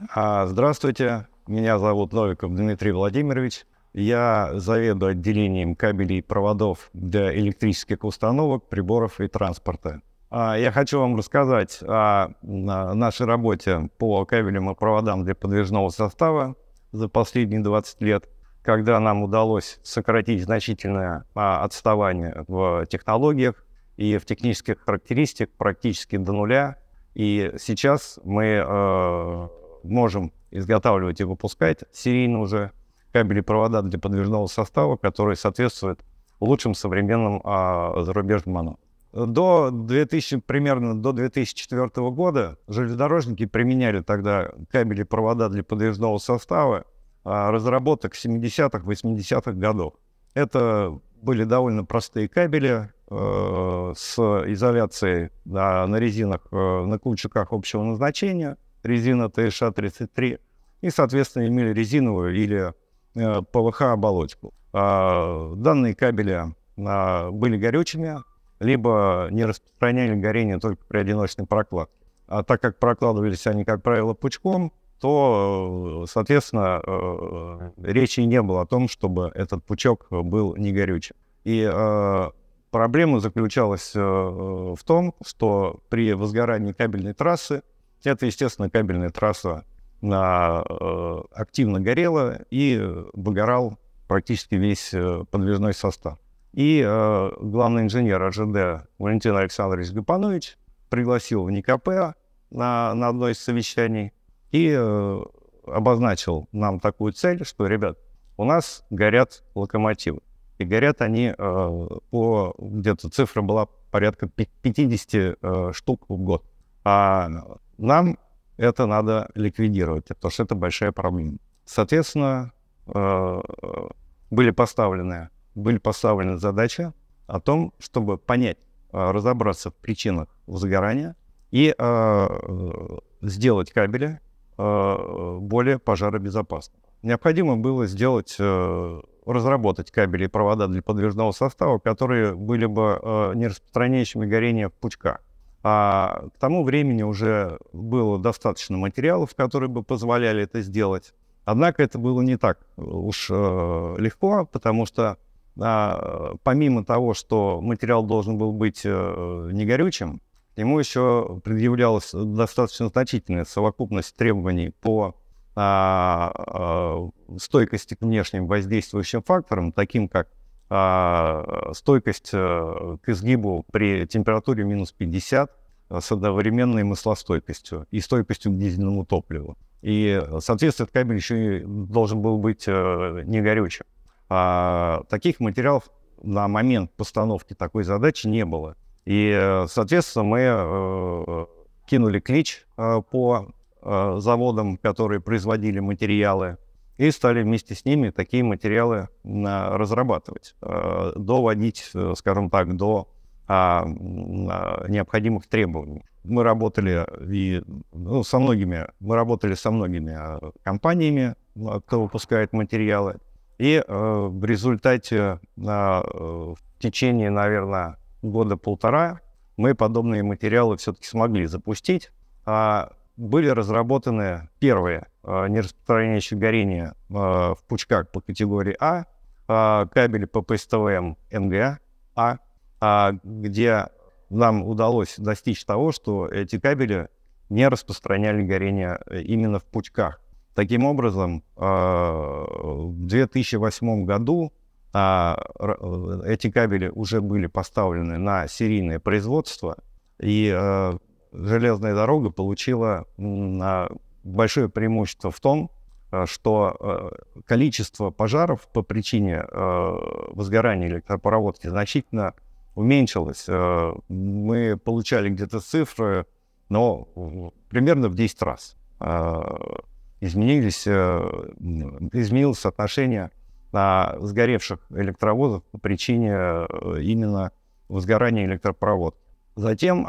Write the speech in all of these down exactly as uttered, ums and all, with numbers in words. Здравствуйте, меня зовут Новиков Дмитрий Владимирович. Я заведую отделением кабелей и проводов для электрических установок, приборов и транспорта. Я хочу вам рассказать о нашей работе по кабелям и проводам для подвижного состава за последние двадцать лет, когда нам удалось сократить значительное отставание в технологиях и в технических характеристиках практически до нуля. И сейчас мы можем изготавливать и выпускать серийно уже кабели и провода для подвижного состава, которые соответствуют лучшим современным а, зарубежным манам. До двухтысячного, примерно до две тысячи четвёртого года железнодорожники применяли тогда кабели и провода для подвижного состава а, разработок семидесятых-восьмидесятых годов. Это были довольно простые кабели э, с изоляцией да, на резинах, э, на каучуках общего назначения, резина тэ эс ша тридцать три, и, соответственно, имели резиновую или пэ вэ ха-оболочку. Данные кабели были горючими, либо не распространяли горение только при одиночной прокладке. А так как прокладывались они, как правило, пучком, то, соответственно, речи не было о том, чтобы этот пучок был не горючим. И проблема заключалась в том, что при возгорании кабельной трассы, это, естественно, кабельная трасса На, э, активно горело, и выгорал практически весь э, подвижной состав. И э, главный инженер эр жэ дэ Валентин Александрович Гапанович пригласил в эн и ка пэ на, на одно из совещаний и э, обозначил нам такую цель, что, ребят, у нас горят локомотивы. И горят они э, по... где-то цифра была порядка пятидесяти э, штук в год. А нам это надо ликвидировать, потому что это большая проблема. Соответственно, были поставлены, были поставлены задачи о том, чтобы понять, разобраться в причинах возгорания и сделать кабели более пожаробезопасными. Необходимо было сделать, разработать кабели и провода для подвижного состава, которые были бы не распространяющими горение в пучках. А к тому времени уже было достаточно материалов, которые бы позволяли это сделать. Однако это было не так уж э, легко, потому что э, помимо того, что материал должен был быть э, негорючим, ему еще предъявлялась достаточно значительная совокупность требований по э, э, стойкости к внешним воздействующим факторам, таким как стойкость к изгибу при температуре минус пятьдесят с одновременной маслостойкостью и стойкостью к дизельному топливу. И, соответственно, кабель еще и должен был быть негорючим. А таких материалов на момент постановки такой задачи не было. И, соответственно, мы кинули клич по заводам, которые производили материалы, и стали вместе с ними такие материалы разрабатывать, доводить, скажем так, до необходимых требований. Мы работали и, ну, со многими, мы работали со многими компаниями, кто выпускает материалы, и в результате в течение, наверное, года-полтора мы подобные материалы все-таки смогли запустить. Были разработаны первые э, нераспространяющие горение э, в пучках по категории А, э, кабели пэ пэ эс тэ вэ эм эн гэ а, э, где нам удалось достичь того, что эти кабели не распространяли горение именно в пучках. Таким образом, э, в две тысячи восьмом году э, эти кабели уже были поставлены на серийное производство, и э, железная дорога получила большое преимущество в том, что количество пожаров по причине возгорания электропроводки значительно уменьшилось. Мы получали где-то цифры, но примерно в десять раз. Изменились, изменилось соотношение сгоревших электровозов по причине именно возгорания электропроводки. Затем э,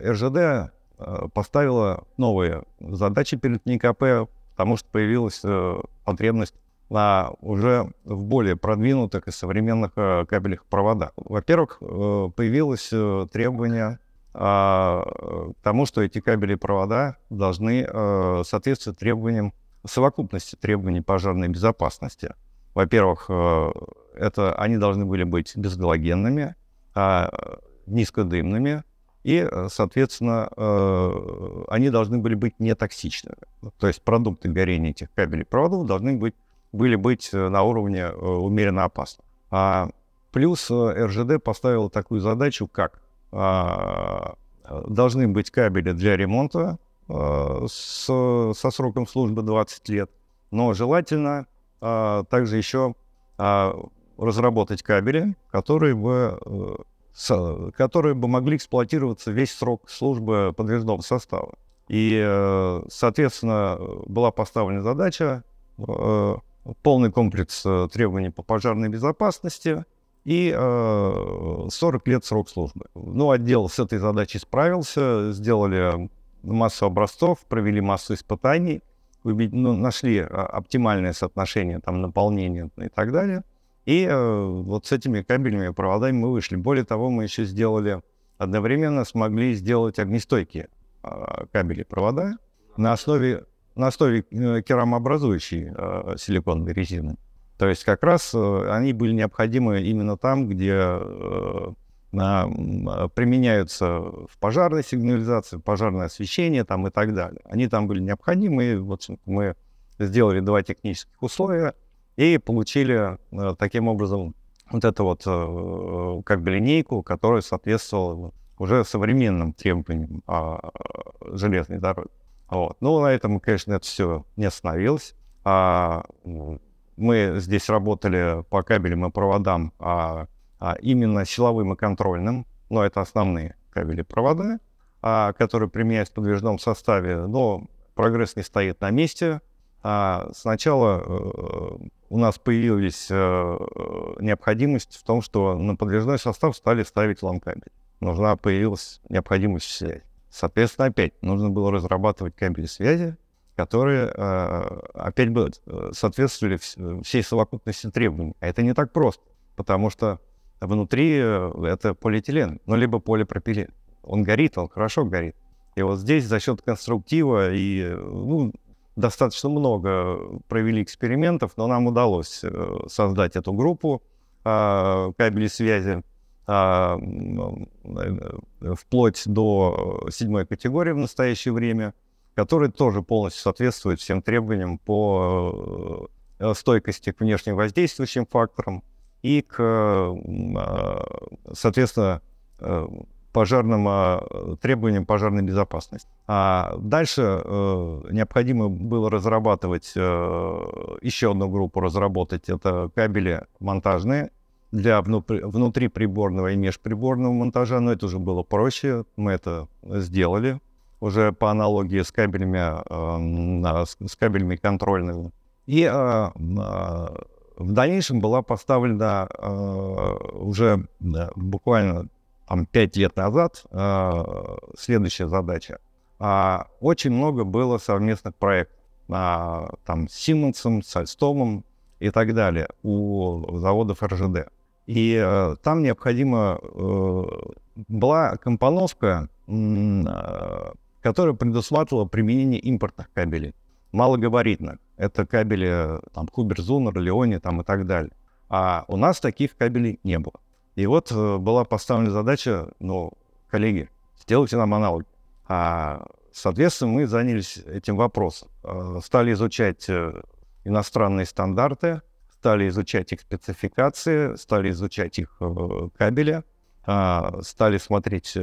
эр жэ дэ э, поставила новые задачи перед эн и ка пэ, потому что появилась э, потребность на уже в более продвинутых и современных э, кабелях и проводах. Во-первых, э, появилось э, требование к тому, что эти кабели и провода должны соответствовать требованиям, совокупности требований пожарной безопасности. Во-первых, это они должны были быть безгалогенными, низкодымными, и, соответственно, они должны были быть нетоксичными. То есть продукты горения этих кабелей и проводов должны быть, были быть на уровне умеренно опасных. Плюс эр же дэ поставил такую задачу, как должны быть кабели для ремонта с, со сроком службы двадцать лет, но желательно также еще разработать кабели, которые бы, которые бы могли эксплуатироваться весь срок службы подвижного состава. И, соответственно, была поставлена задача полный комплекс требований по пожарной безопасности и сорок лет срок службы. Ну, отдел с этой задачей справился, сделали массу образцов, провели массу испытаний, ну, нашли оптимальное соотношение там, наполнения и так далее. И э, вот с этими кабелями и проводами мы вышли. Более того, мы еще сделали, одновременно смогли сделать огнестойкие э, кабели и провода на основе, на основе керамообразующей э, силиконовой резины. То есть как раз э, они были необходимы именно там, где э, э, применяются в пожарной сигнализации, пожарное освещение там, и так далее. Они там были необходимы, и вот мы сделали два технических условия, и получили таким образом вот эту вот как бы линейку, которая соответствовала уже современным требованиям железной дороги. Вот. Ну, на этом, конечно, это все не остановилось. Мы здесь работали по кабелям и проводам именно силовым и контрольным, но это основные кабели и провода, которые применяются в подвижном составе, но прогресс не стоит на месте. Сначала у нас появилась необходимость в том, что на подвижной состав стали ставить лан-кабель. Нужна появилась необходимость в связи. Соответственно, опять нужно было разрабатывать кабели связи, которые опять бы соответствовали всей совокупности требований. А это не так просто, потому что внутри это полиэтилен, ну либо полипропилен. Он горит, он хорошо горит. И вот здесь за счет конструктива и ну, достаточно много провели экспериментов, но нам удалось создать эту группу кабелей связи вплоть до седьмой категории в настоящее время, которая тоже полностью соответствует всем требованиям по стойкости к внешним воздействующим факторам и к, соответственно, пожарным требованиям пожарной безопасности. А дальше э, необходимо было разрабатывать э, еще одну группу, разработать это кабели монтажные для внутриприборного и межприборного монтажа, но это уже было проще, мы это сделали уже по аналогии с кабелями, э, с кабелями контрольными. И э, э, в дальнейшем была поставлена э, уже да, буквально пять лет назад э, следующая задача. А, очень много было совместных проектов а, там, с Siemens, с Альстомом и так далее у заводов эр же дэ. И а, там необходима э, была компоновка, э, которая предусматривала применение импортных кабелей, малогабаритных. Это кабели там, Хубер+Зунер, Леони там, и так далее. А у нас таких кабелей не было. И вот была поставлена задача, ну, коллеги, сделайте нам аналог. А, соответственно, мы занялись этим вопросом. А, стали изучать иностранные стандарты, стали изучать их спецификации, стали изучать их кабели, а, стали смотреть,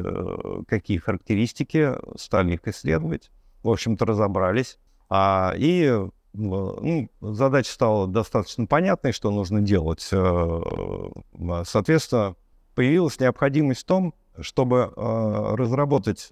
какие характеристики, стали их исследовать. В общем-то, разобрались. А, и Ну, задача стала достаточно понятной, что нужно делать. Соответственно, появилась необходимость в том, чтобы разработать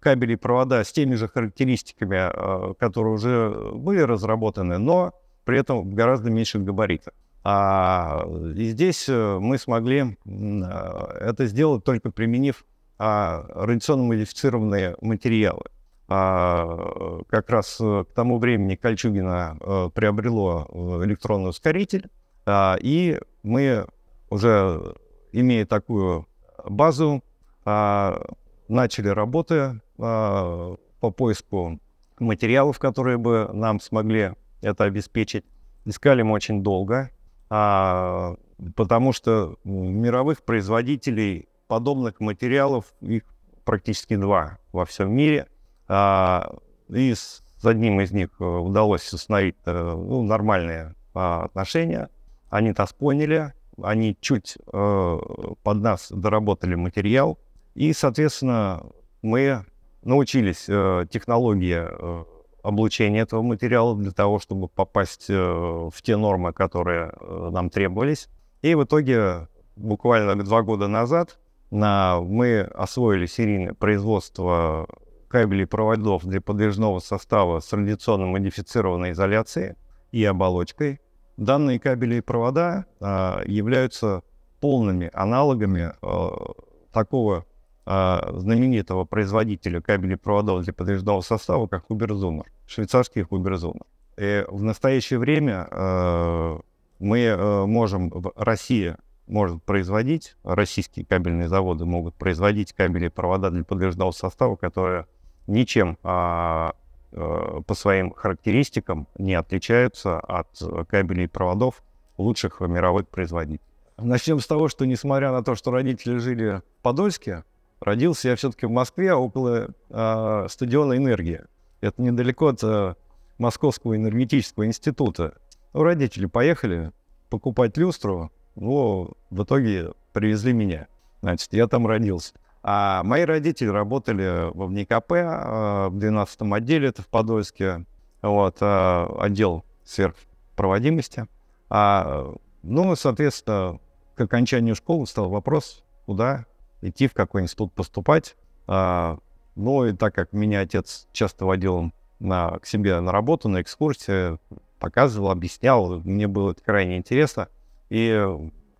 кабели и провода с теми же характеристиками, которые уже были разработаны, но при этом в гораздо меньших габаритах. И здесь мы смогли это сделать, только применив радиационно модифицированные материалы. А, как раз к тому времени Кольчугино а, приобрело электронный ускоритель, а, и мы уже, имея такую базу, а, начали работы а, по поиску материалов, которые бы нам смогли это обеспечить. Искали мы очень долго, а, потому что мировых производителей подобных материалов их практически два во всем мире. А, и с одним из них удалось установить ну, нормальные а, отношения. Они нас поняли, они чуть э, под нас доработали материал. И, соответственно, мы научились э, технологии э, облучения этого материала для того, чтобы попасть э, в те нормы, которые э, нам требовались. И в итоге, буквально два года назад, на, мы освоили серийное производство кабелей и проводов для подвижного состава с радиационно модифицированной изоляцией и оболочкой. Данные кабели и провода а, являются полными аналогами а, такого а, знаменитого производителя кабелей и проводов для подвижного состава, как Huberzoomer, швейцарский Huberzoomer. И в настоящее время а, мы а, можем, Россия может производить, российские кабельные заводы могут производить кабели и провода для подвижного состава, которые ничем а, по своим характеристикам не отличаются от кабелей и проводов лучших мировых производителей. Начнем с того, что несмотря на то, что родители жили в Подольске, родился я все-таки в Москве около э, стадиона «Энергии». Это недалеко от э, Московского энергетического института. Ну, родители поехали покупать люстру, но в итоге привезли меня. Значит, я там родился. А мои родители работали во ВНИИКП в двенадцатом отделе, это в Подольске, вот, отдел сверхпроводимости. А, ну, соответственно, к окончанию школы встал вопрос, куда идти, в какой институт поступать. А, ну, и так как меня отец часто водил на, к себе на работу, на экскурсии, показывал, объяснял, мне было это крайне интересно. И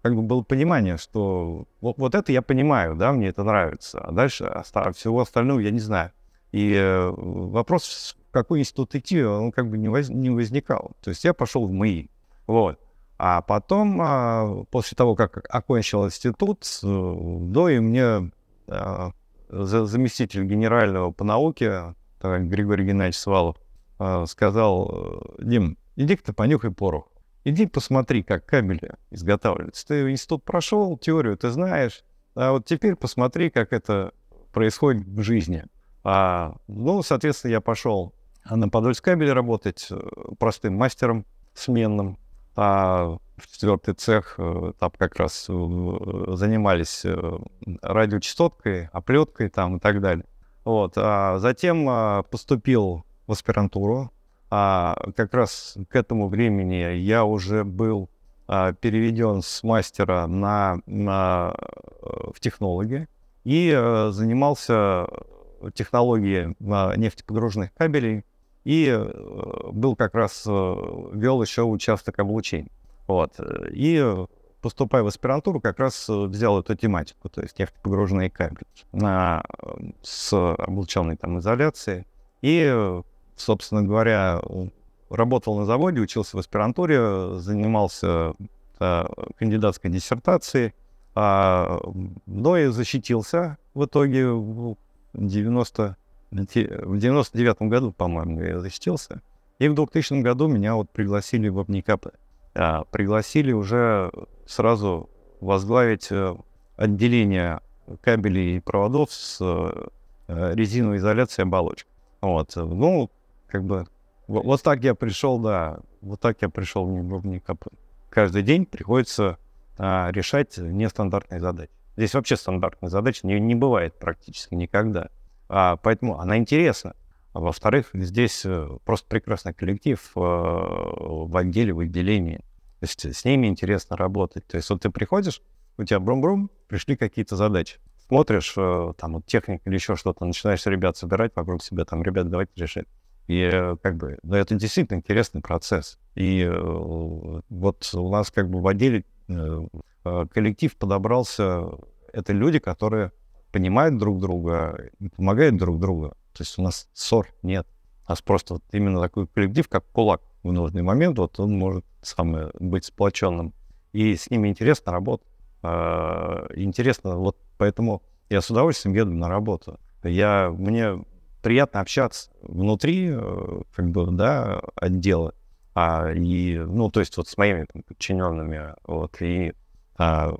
как бы было понимание, что вот, вот это я понимаю, да, мне это нравится, а дальше остав, всего остального я не знаю. И э, вопрос, в какой институт идти, он как бы не, воз, не возникал. То есть я пошел в МИИ. Вот. А потом, а, после того, как окончил институт, да, и мне а, за, заместитель генерального по науке, Григорий Геннадьевич Свалов, а, сказал: «Дим, иди-ка ты понюхай порох. Иди посмотри, как кабели изготавливаются. Ты институт прошел, теорию ты знаешь, а вот теперь посмотри, как это происходит в жизни». А, ну, соответственно, я пошел на Подольскабель работать простым мастером сменным. А в четвертый цех там как раз занимались радиочастоткой, оплеткой там и так далее. Вот. А затем поступил в аспирантуру. А, как раз к этому времени я уже был а, переведен с мастера на, на, в технологии и а, занимался технологией а, нефтеподружных кабелей и а, был как раз, а, вел еще участок облучений. Вот. И, поступая в аспирантуру, как раз взял эту тематику, то есть нефтеподружные кабели а, с облученной там изоляцией. И, собственно говоря, работал на заводе, учился в аспирантуре, занимался а, кандидатской диссертацией, а, но и защитился в итоге в, девяносто, в девяносто девятом году, по-моему, я защитился. И в двухтысячном году меня вот пригласили в ВНИИКП. А, пригласили уже сразу возглавить отделение кабелей и проводов с а, резиновой изоляцией оболочек. Вот, ну, как бы вот, вот так я пришел, да, вот так я пришел в НИКП. Каждый день приходится а, решать нестандартные задачи. Здесь вообще стандартные задачи не, не бывает практически никогда. А, поэтому она интересна. А во-вторых, здесь просто прекрасный коллектив а, в отделе, в отделении. То есть с ними интересно работать. То есть вот ты приходишь, у тебя брум-брум, пришли какие-то задачи. Смотришь, там, вот техника или еще что-то, начинаешь ребят собирать вокруг себя, там, ребят, давайте решать. И как бы, ну, это действительно интересный процесс. И э, вот у нас как бы в отделе э, коллектив подобрался, это люди, которые понимают друг друга и помогают друг другу. То есть у нас ссор нет. У нас просто вот именно такой коллектив, как кулак в нужный момент, вот он может сам быть сплоченным. И с ними интересно работать. Э, интересно, вот поэтому я с удовольствием еду на работу. Я, мне приятно общаться внутри, как бы, да, отдела, а, и, ну, то есть вот с моими там подчиненными, вот, и, а,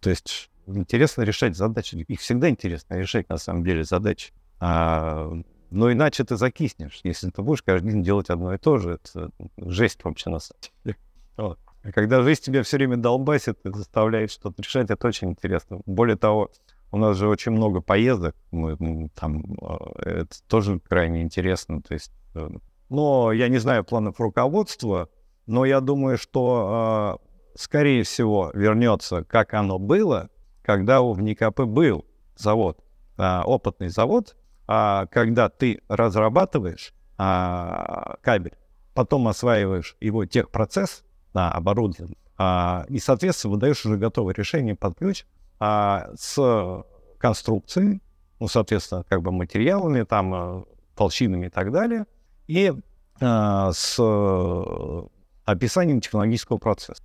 то есть интересно решать задачи, их всегда интересно решать, на самом деле, задачи, а, но иначе ты закиснешь, если ты будешь каждый день делать одно и то же, это жесть вообще на самом деле. Вот. А когда жизнь тебя все время долбасит и заставляет что-то решать, это очень интересно. Более того, у нас же очень много поездок, мы, мы, там, это тоже крайне интересно. То есть, но я не знаю планов руководства, но я думаю, что, скорее всего, вернется, как оно было, когда в НИКП был завод, опытный завод, когда ты разрабатываешь кабель, потом осваиваешь его техпроцесс, оборудование, и, соответственно, выдаешь уже готовое решение под ключ, А с конструкцией, ну, соответственно, как бы материалами, там, толщинами и так далее, и а, с описанием технологического процесса.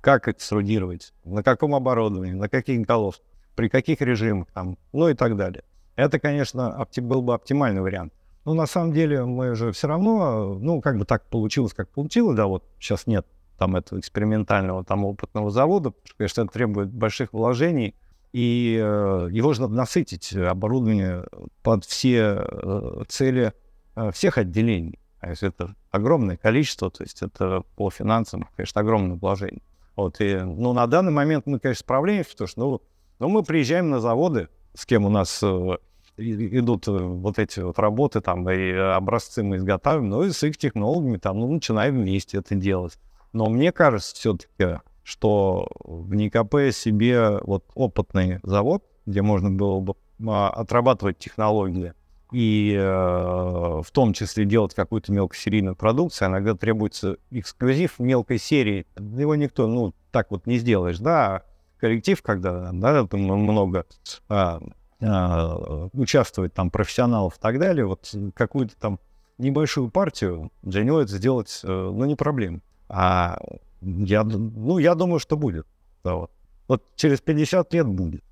Как экструдировать, на каком оборудовании, на каких головках, при каких режимах, там, ну и так далее. Это, конечно, опти- был бы оптимальный вариант. Но на самом деле мы же все равно, ну, как бы так получилось, как получилось, да, вот сейчас нет там этого экспериментального, там, опытного завода, потому что, конечно, это требует больших вложений, и э, его же надо насытить, оборудование под все э, цели э, всех отделений. То есть это огромное количество, то есть это по финансам, конечно, огромное вложение. Вот, и, ну, на данный момент мы, конечно, справляемся, потому что, ну, ну, мы приезжаем на заводы, с кем у нас э, идут вот эти вот работы, там, и образцы мы изготавливаем, ну, и с их технологами, там, ну, начинаем вместе это делать. Но мне кажется все-таки, что в НИКП себе вот опытный завод, где можно было бы отрабатывать технологии и э, в том числе делать какую-то мелкосерийную продукцию, иногда требуется эксклюзив мелкой серии. Его никто, ну, так вот не сделаешь, да, коллектив, когда, да, там много э, э, участвует там профессионалов и так далее, вот какую-то там небольшую партию для него это сделать, э, ну, не проблема. А я, ну, я думаю, что будет. Да, вот. Вот через пятьдесят лет будет.